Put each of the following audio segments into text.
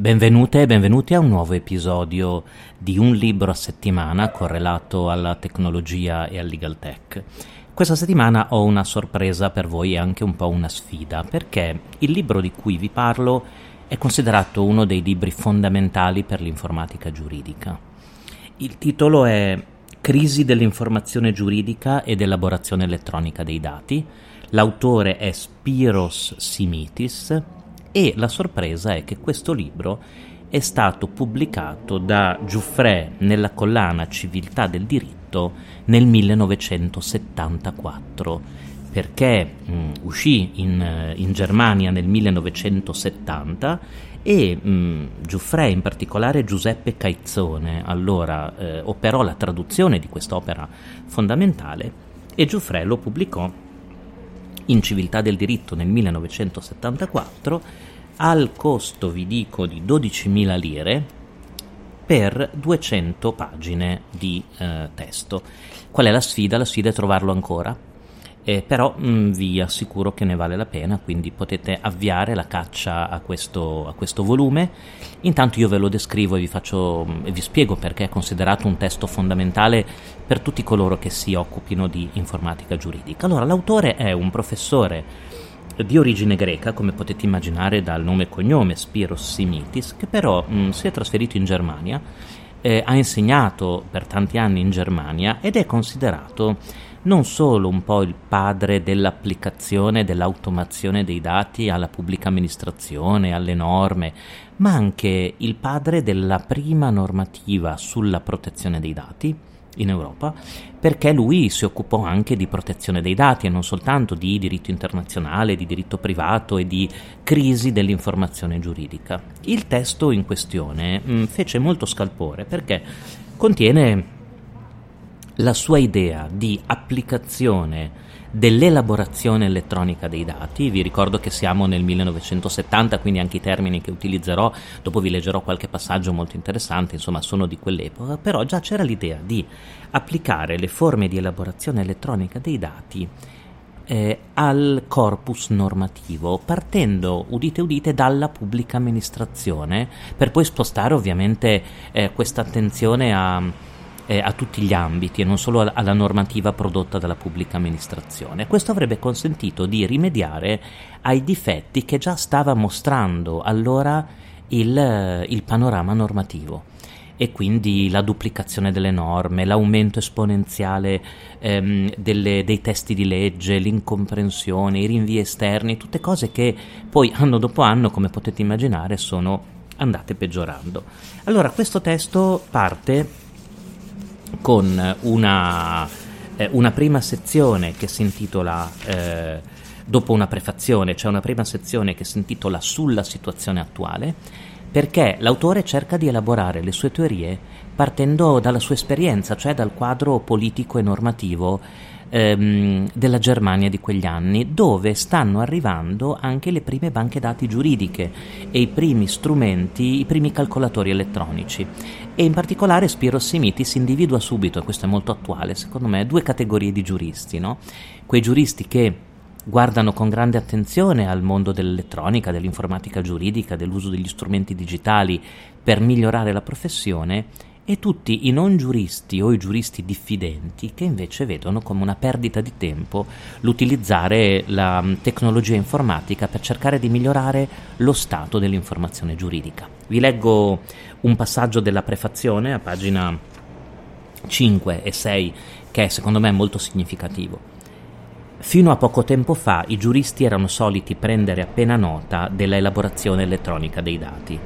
Benvenute e benvenuti a un nuovo episodio di Un libro a settimana correlato alla tecnologia e al legal tech. Questa settimana ho una sorpresa per voi e anche un po' una sfida, perché il libro di cui vi parlo è considerato uno dei libri fondamentali per l'informatica giuridica. Il titolo è Crisi dell'informazione giuridica ed elaborazione elettronica dei dati. L'autore è Spiros Simitis. E la sorpresa è che questo libro è stato pubblicato da Giuffrè nella collana Civiltà del diritto nel 1974, perché uscì in Germania nel 1970 e Giuffrè, in particolare Giuseppe Caizzone, allora operò la traduzione di quest'opera fondamentale e Giuffrè lo pubblicò in Civiltà del diritto nel 1974 al costo, vi dico, di 12.000 lire per 200 pagine di testo. Qual è la sfida? La sfida è trovarlo ancora, però vi assicuro che ne vale la pena, quindi potete avviare la caccia a questo volume. Intanto io ve lo descrivo e vi spiego perché è considerato un testo fondamentale per tutti coloro che si occupino di informatica giuridica. Allora, l'autore è un professore di origine greca, come potete immaginare dal nome e cognome Spiros Simitis, che però si è trasferito in Germania, ha insegnato per tanti anni in Germania ed è considerato non solo un po' il padre dell'applicazione, dell'automazione dei dati alla pubblica amministrazione, alle norme, ma anche il padre della prima normativa sulla protezione dei dati in Europa, perché lui si occupò anche di protezione dei dati e non soltanto di diritto internazionale, di diritto privato e di crisi dell'informazione giuridica. Il testo in questione fece molto scalpore perché contiene la sua idea di applicazione dell'elaborazione elettronica dei dati. Vi ricordo che siamo nel 1970, quindi anche i termini che utilizzerò, dopo vi leggerò qualche passaggio molto interessante, insomma sono di quell'epoca, però già c'era l'idea di applicare le forme di elaborazione elettronica dei dati al corpus normativo, partendo, udite udite, dalla pubblica amministrazione, per poi spostare ovviamente questa attenzione a tutti gli ambiti e non solo alla normativa prodotta dalla pubblica amministrazione. Questo avrebbe consentito di rimediare ai difetti che già stava mostrando allora il panorama normativo, e quindi la duplicazione delle norme, l'aumento esponenziale dei testi di legge, l'incomprensione, i rinvii esterni, tutte cose che poi anno dopo anno, come potete immaginare, sono andate peggiorando. Allora, questo testo parte con una prima sezione che si intitola, dopo una prefazione, c'è una prima sezione che si intitola Sulla situazione attuale, perché l'autore cerca di elaborare le sue teorie partendo dalla sua esperienza, cioè dal quadro politico e normativo della Germania di quegli anni, dove stanno arrivando anche le prime banche dati giuridiche e i primi strumenti, i primi calcolatori elettronici. E in particolare Spiros Simitis individua subito, e questo è molto attuale secondo me, due categorie di giuristi, no? Quei giuristi che guardano con grande attenzione al mondo dell'elettronica, dell'informatica giuridica, dell'uso degli strumenti digitali per migliorare la professione, e tutti i non giuristi o i giuristi diffidenti che invece vedono come una perdita di tempo l'utilizzare la tecnologia informatica per cercare di migliorare lo stato dell'informazione giuridica. Vi leggo un passaggio della prefazione a pagina 5 e 6 che è, secondo me, molto significativo. Fino a poco tempo fa i giuristi erano soliti prendere appena nota della elaborazione elettronica dei dati.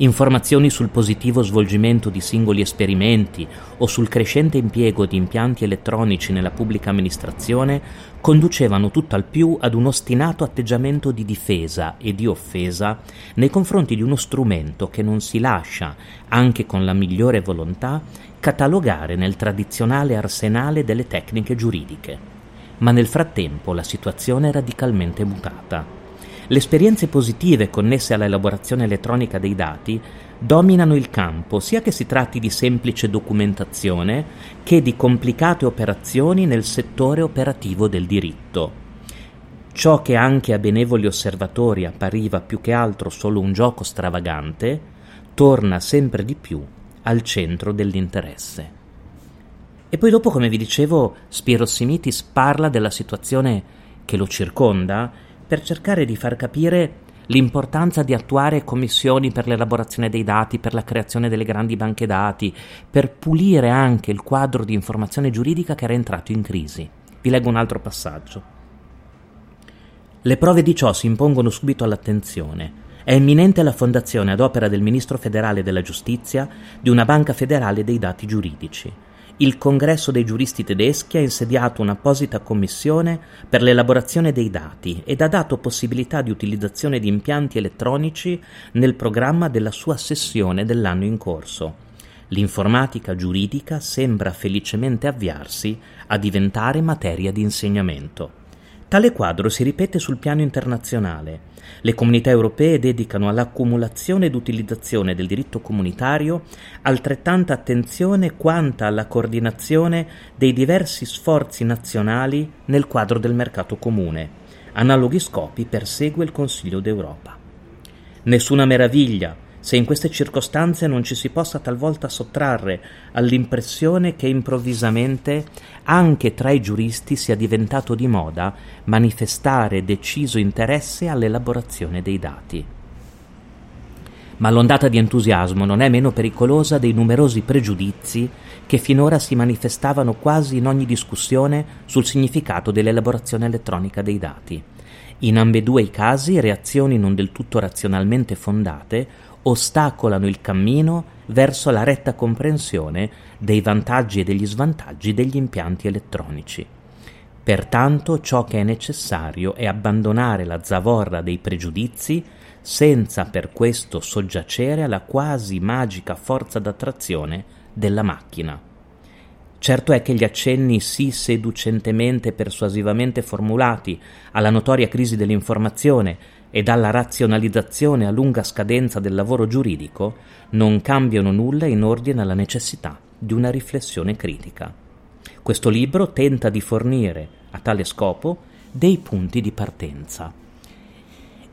Informazioni sul positivo svolgimento di singoli esperimenti o sul crescente impiego di impianti elettronici nella pubblica amministrazione conducevano tutt'al più ad un ostinato atteggiamento di difesa e di offesa nei confronti di uno strumento che non si lascia, anche con la migliore volontà, catalogare nel tradizionale arsenale delle tecniche giuridiche. Ma nel frattempo la situazione è radicalmente mutata. Le esperienze positive connesse alla elaborazione elettronica dei dati dominano il campo, sia che si tratti di semplice documentazione che di complicate operazioni nel settore operativo del diritto. ciò che anche a benevoli osservatori appariva più che altro solo un gioco stravagante, torna sempre di più al centro dell'interesse. E poi dopo, come vi dicevo, Spiros Simitis parla della situazione che lo circonda per cercare di far capire l'importanza di attuare commissioni per l'elaborazione dei dati, per la creazione delle grandi banche dati, per pulire anche il quadro di informazione giuridica che era entrato in crisi. Vi leggo un altro passaggio. Le prove di ciò si impongono subito all'attenzione. È imminente la fondazione, ad opera del Ministro federale della Giustizia, di una banca federale dei dati giuridici. Il Congresso dei giuristi tedeschi ha insediato un'apposita commissione per l'elaborazione dei dati ed ha dato possibilità di utilizzazione di impianti elettronici nel programma della sua sessione dell'anno in corso. L'informatica giuridica sembra felicemente avviarsi a diventare materia di insegnamento. Tale quadro si ripete sul piano internazionale. Le comunità europee dedicano all'accumulazione ed utilizzazione del diritto comunitario altrettanta attenzione quanta alla coordinazione dei diversi sforzi nazionali nel quadro del mercato comune. Analoghi scopi persegue il Consiglio d'Europa. Nessuna meraviglia se in queste circostanze non ci si possa talvolta sottrarre all'impressione che improvvisamente anche tra i giuristi sia diventato di moda manifestare deciso interesse all'elaborazione dei dati. Ma l'ondata di entusiasmo non è meno pericolosa dei numerosi pregiudizi che finora si manifestavano quasi in ogni discussione sul significato dell'elaborazione elettronica dei dati. In ambedue i casi, reazioni non del tutto razionalmente fondate ostacolano il cammino verso la retta comprensione dei vantaggi e degli svantaggi degli impianti elettronici. Pertanto, ciò che è necessario è abbandonare la zavorra dei pregiudizi senza per questo soggiacere alla quasi magica forza d'attrazione della macchina. Certo è che gli accenni sì seducentemente e persuasivamente formulati alla notoria crisi dell'informazione e alla razionalizzazione a lunga scadenza del lavoro giuridico non cambiano nulla in ordine alla necessità di una riflessione critica. Questo libro tenta di fornire, a tale scopo, dei punti di partenza.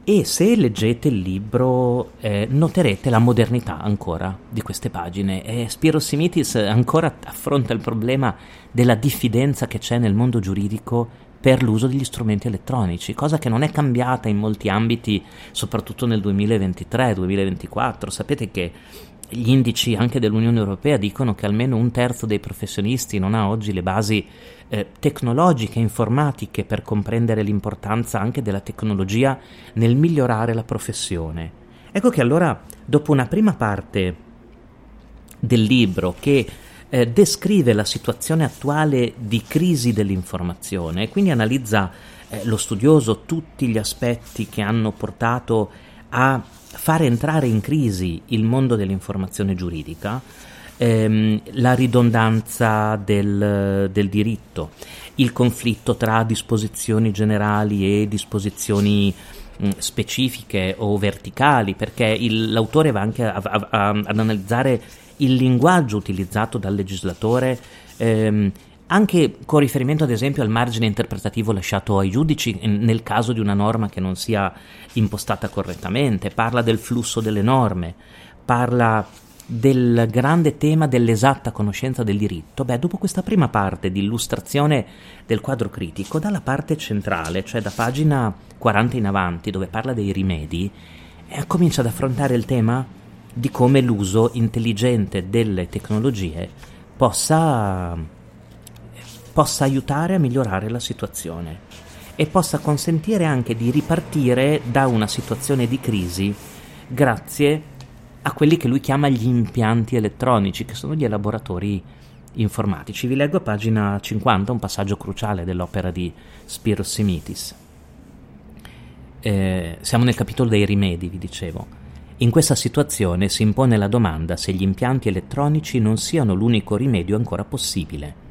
E se leggete il libro noterete la modernità ancora di queste pagine. Spiros Simitis ancora affronta il problema della diffidenza che c'è nel mondo giuridico per l'uso degli strumenti elettronici, cosa che non è cambiata in molti ambiti, soprattutto nel 2023-2024. Sapete che gli indici anche dell'Unione Europea dicono che almeno un terzo dei professionisti non ha oggi le basi tecnologiche, informatiche per comprendere l'importanza anche della tecnologia nel migliorare la professione. Ecco che allora, dopo una prima parte del libro che descrive la situazione attuale di crisi dell'informazione e quindi analizza lo studioso tutti gli aspetti che hanno portato a fare entrare in crisi il mondo dell'informazione giuridica, la ridondanza del diritto, il conflitto tra disposizioni generali e disposizioni specifiche o verticali, perché l'autore va anche ad analizzare il linguaggio utilizzato dal legislatore, anche con riferimento ad esempio al margine interpretativo lasciato ai giudici nel caso di una norma che non sia impostata correttamente. Parla del flusso delle norme, parla del grande tema dell'esatta conoscenza del diritto. Dopo questa prima parte di illustrazione del quadro critico, dalla parte centrale, cioè da pagina 40 in avanti, dove parla dei rimedi, comincia ad affrontare il tema di come l'uso intelligente delle tecnologie possa aiutare a migliorare la situazione e possa consentire anche di ripartire da una situazione di crisi grazie a quelli che lui chiama gli impianti elettronici, che sono gli elaboratori informatici. Vi leggo a pagina 50 un passaggio cruciale dell'opera di Spiros Simitis. Siamo nel capitolo dei rimedi, vi dicevo. In questa situazione si impone la domanda se gli impianti elettronici non siano l'unico rimedio ancora possibile.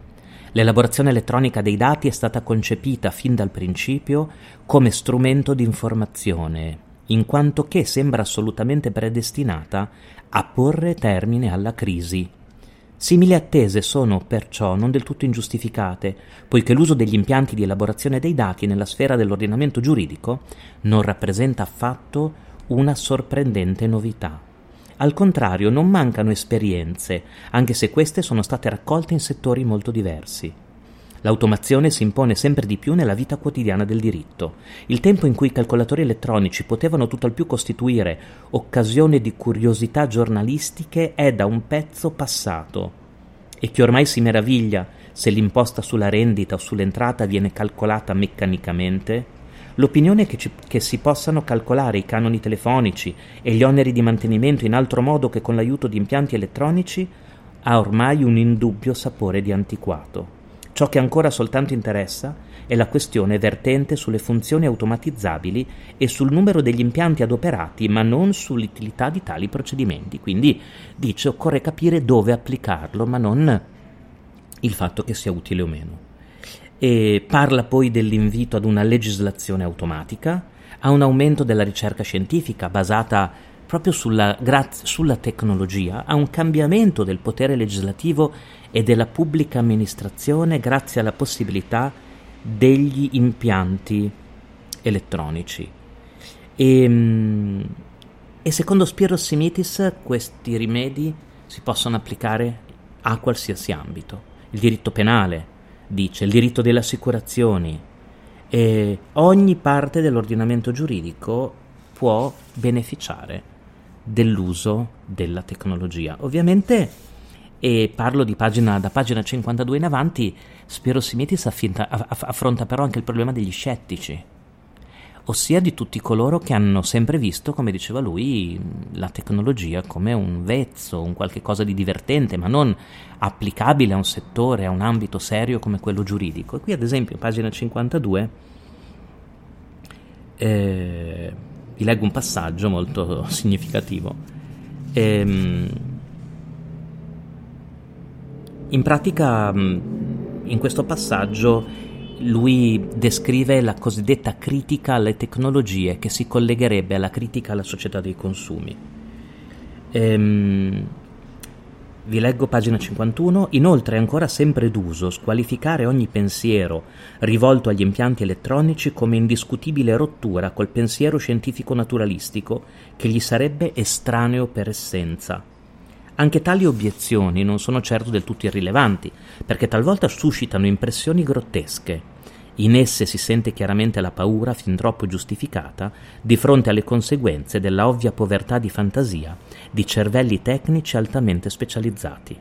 L'elaborazione elettronica dei dati è stata concepita fin dal principio come strumento di informazione, in quanto che sembra assolutamente predestinata a porre termine alla crisi. Simili attese sono, perciò, non del tutto ingiustificate, poiché l'uso degli impianti di elaborazione dei dati nella sfera dell'ordinamento giuridico non rappresenta affatto una sorprendente novità. Al contrario, non mancano esperienze, anche se queste sono state raccolte in settori molto diversi. L'automazione si impone sempre di più nella vita quotidiana del diritto. Il tempo in cui i calcolatori elettronici potevano tutt'al più costituire occasione di curiosità giornalistiche è da un pezzo passato. E chi ormai si meraviglia se l'imposta sulla rendita o sull'entrata viene calcolata meccanicamente? L'opinione che si possano calcolare i canoni telefonici e gli oneri di mantenimento in altro modo che con l'aiuto di impianti elettronici ha ormai un indubbio sapore di antiquato. Ciò che ancora soltanto interessa è la questione vertente sulle funzioni automatizzabili e sul numero degli impianti adoperati, ma non sull'utilità di tali procedimenti. Quindi, dice, occorre capire dove applicarlo, ma non il fatto che sia utile o meno. E parla poi dell'invito ad una legislazione automatica, a un aumento della ricerca scientifica basata proprio sulla tecnologia, a un cambiamento del potere legislativo e della pubblica amministrazione grazie alla possibilità degli impianti elettronici. E secondo Spiros Simitis questi rimedi si possono applicare a qualsiasi ambito. Il diritto penale, dice, il diritto delle assicurazioni, e ogni parte dell'ordinamento giuridico può beneficiare dell'uso della tecnologia. Ovviamente, e parlo di da pagina 52 in avanti, Spiros Simitis affronta però anche il problema degli scettici, ossia di tutti coloro che hanno sempre visto, come diceva lui, la tecnologia come un vezzo, un qualche cosa di divertente, ma non applicabile a un settore, a un ambito serio come quello giuridico. E qui, ad esempio, pagina 52, vi leggo un passaggio molto significativo. In pratica, in questo passaggio, lui descrive la cosiddetta critica alle tecnologie, che si collegherebbe alla critica alla società dei consumi. Vi leggo pagina 51. Inoltre è ancora sempre d'uso squalificare ogni pensiero rivolto agli impianti elettronici come indiscutibile rottura col pensiero scientifico-naturalistico che gli sarebbe estraneo per essenza. Anche tali obiezioni non sono certo del tutto irrilevanti, perché talvolta suscitano impressioni grottesche. In esse si sente chiaramente la paura, fin troppo giustificata, di fronte alle conseguenze della ovvia povertà di fantasia di cervelli tecnici altamente specializzati.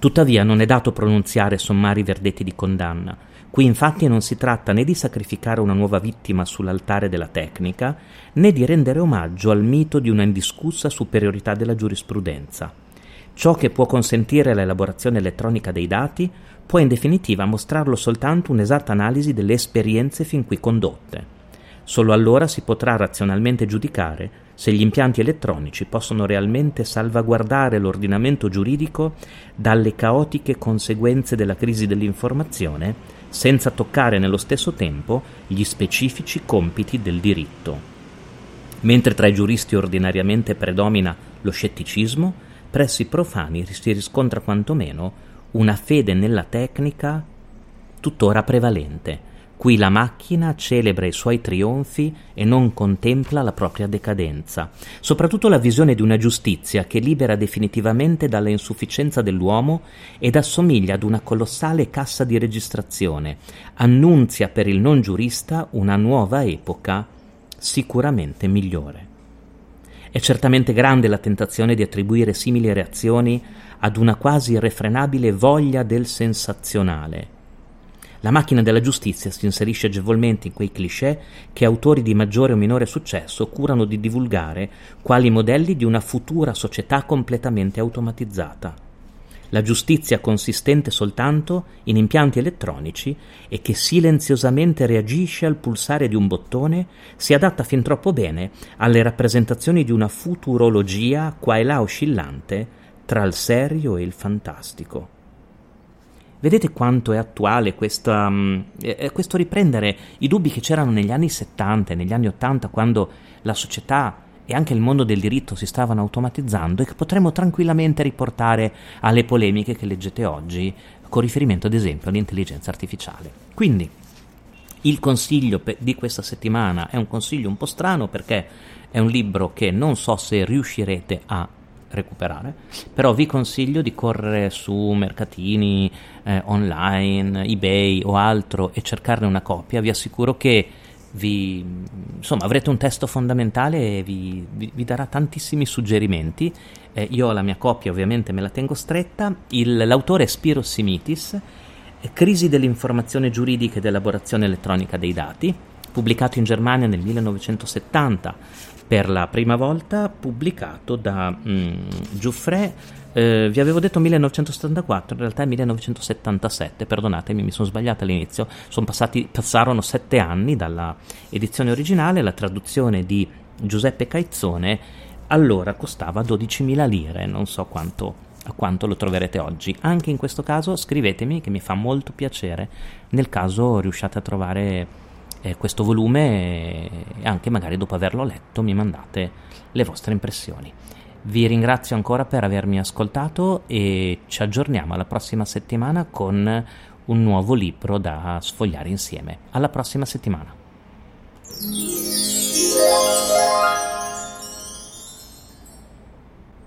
Tuttavia non è dato pronunziare sommari verdetti di condanna. Qui infatti non si tratta né di sacrificare una nuova vittima sull'altare della tecnica, né di rendere omaggio al mito di una indiscussa superiorità della giurisprudenza. Ciò che può consentire l'elaborazione elettronica dei dati può in definitiva mostrarlo soltanto un'esatta analisi delle esperienze fin qui condotte. Solo allora si potrà razionalmente giudicare se gli impianti elettronici possono realmente salvaguardare l'ordinamento giuridico dalle caotiche conseguenze della crisi dell'informazione, senza toccare nello stesso tempo gli specifici compiti del diritto. Mentre tra i giuristi ordinariamente predomina lo scetticismo, presso i profani si riscontra quantomeno una fede nella tecnica tuttora prevalente. Qui la macchina celebra i suoi trionfi e non contempla la propria decadenza. Soprattutto la visione di una giustizia che libera definitivamente dalla insufficienza dell'uomo ed assomiglia ad una colossale cassa di registrazione, annunzia per il non giurista una nuova epoca sicuramente migliore. È certamente grande la tentazione di attribuire simili reazioni ad una quasi irrefrenabile voglia del sensazionale. La macchina della giustizia si inserisce agevolmente in quei cliché che autori di maggiore o minore successo curano di divulgare quali modelli di una futura società completamente automatizzata. La giustizia consistente soltanto in impianti elettronici e che silenziosamente reagisce al pulsare di un bottone si adatta fin troppo bene alle rappresentazioni di una futurologia qua e là oscillante tra il serio e il fantastico. Vedete quanto è attuale questo riprendere i dubbi che c'erano negli anni 70 e negli anni 80, quando la società e anche il mondo del diritto si stavano automatizzando e che potremmo tranquillamente riportare alle polemiche che leggete oggi con riferimento ad esempio all'intelligenza artificiale. Quindi il consiglio di questa settimana è un consiglio un po' strano perché è un libro che non so se riuscirete a recuperare, però vi consiglio di correre su mercatini online, eBay o altro e cercarne una copia. Vi assicuro che avrete un testo fondamentale e vi darà tantissimi suggerimenti. Io la mia copia ovviamente me la tengo stretta. L'autore è Spiros Simitis, Crisi dell'informazione giuridica ed elaborazione elettronica dei dati, pubblicato in Germania nel 1970 per la prima volta, pubblicato da Giuffrè. Vi avevo detto 1974, in realtà è 1977, perdonatemi, mi sono sbagliato all'inizio, passarono 7 anni dalla edizione originale. La traduzione di Giuseppe Caizzone allora costava 12.000 lire, non so a quanto lo troverete oggi. Anche in questo caso scrivetemi, che mi fa molto piacere, nel caso riusciate a trovare questo volume, e anche magari dopo averlo letto mi mandate le vostre impressioni. Vi ringrazio ancora per avermi ascoltato e ci aggiorniamo alla prossima settimana con un nuovo libro da sfogliare insieme. Alla prossima settimana.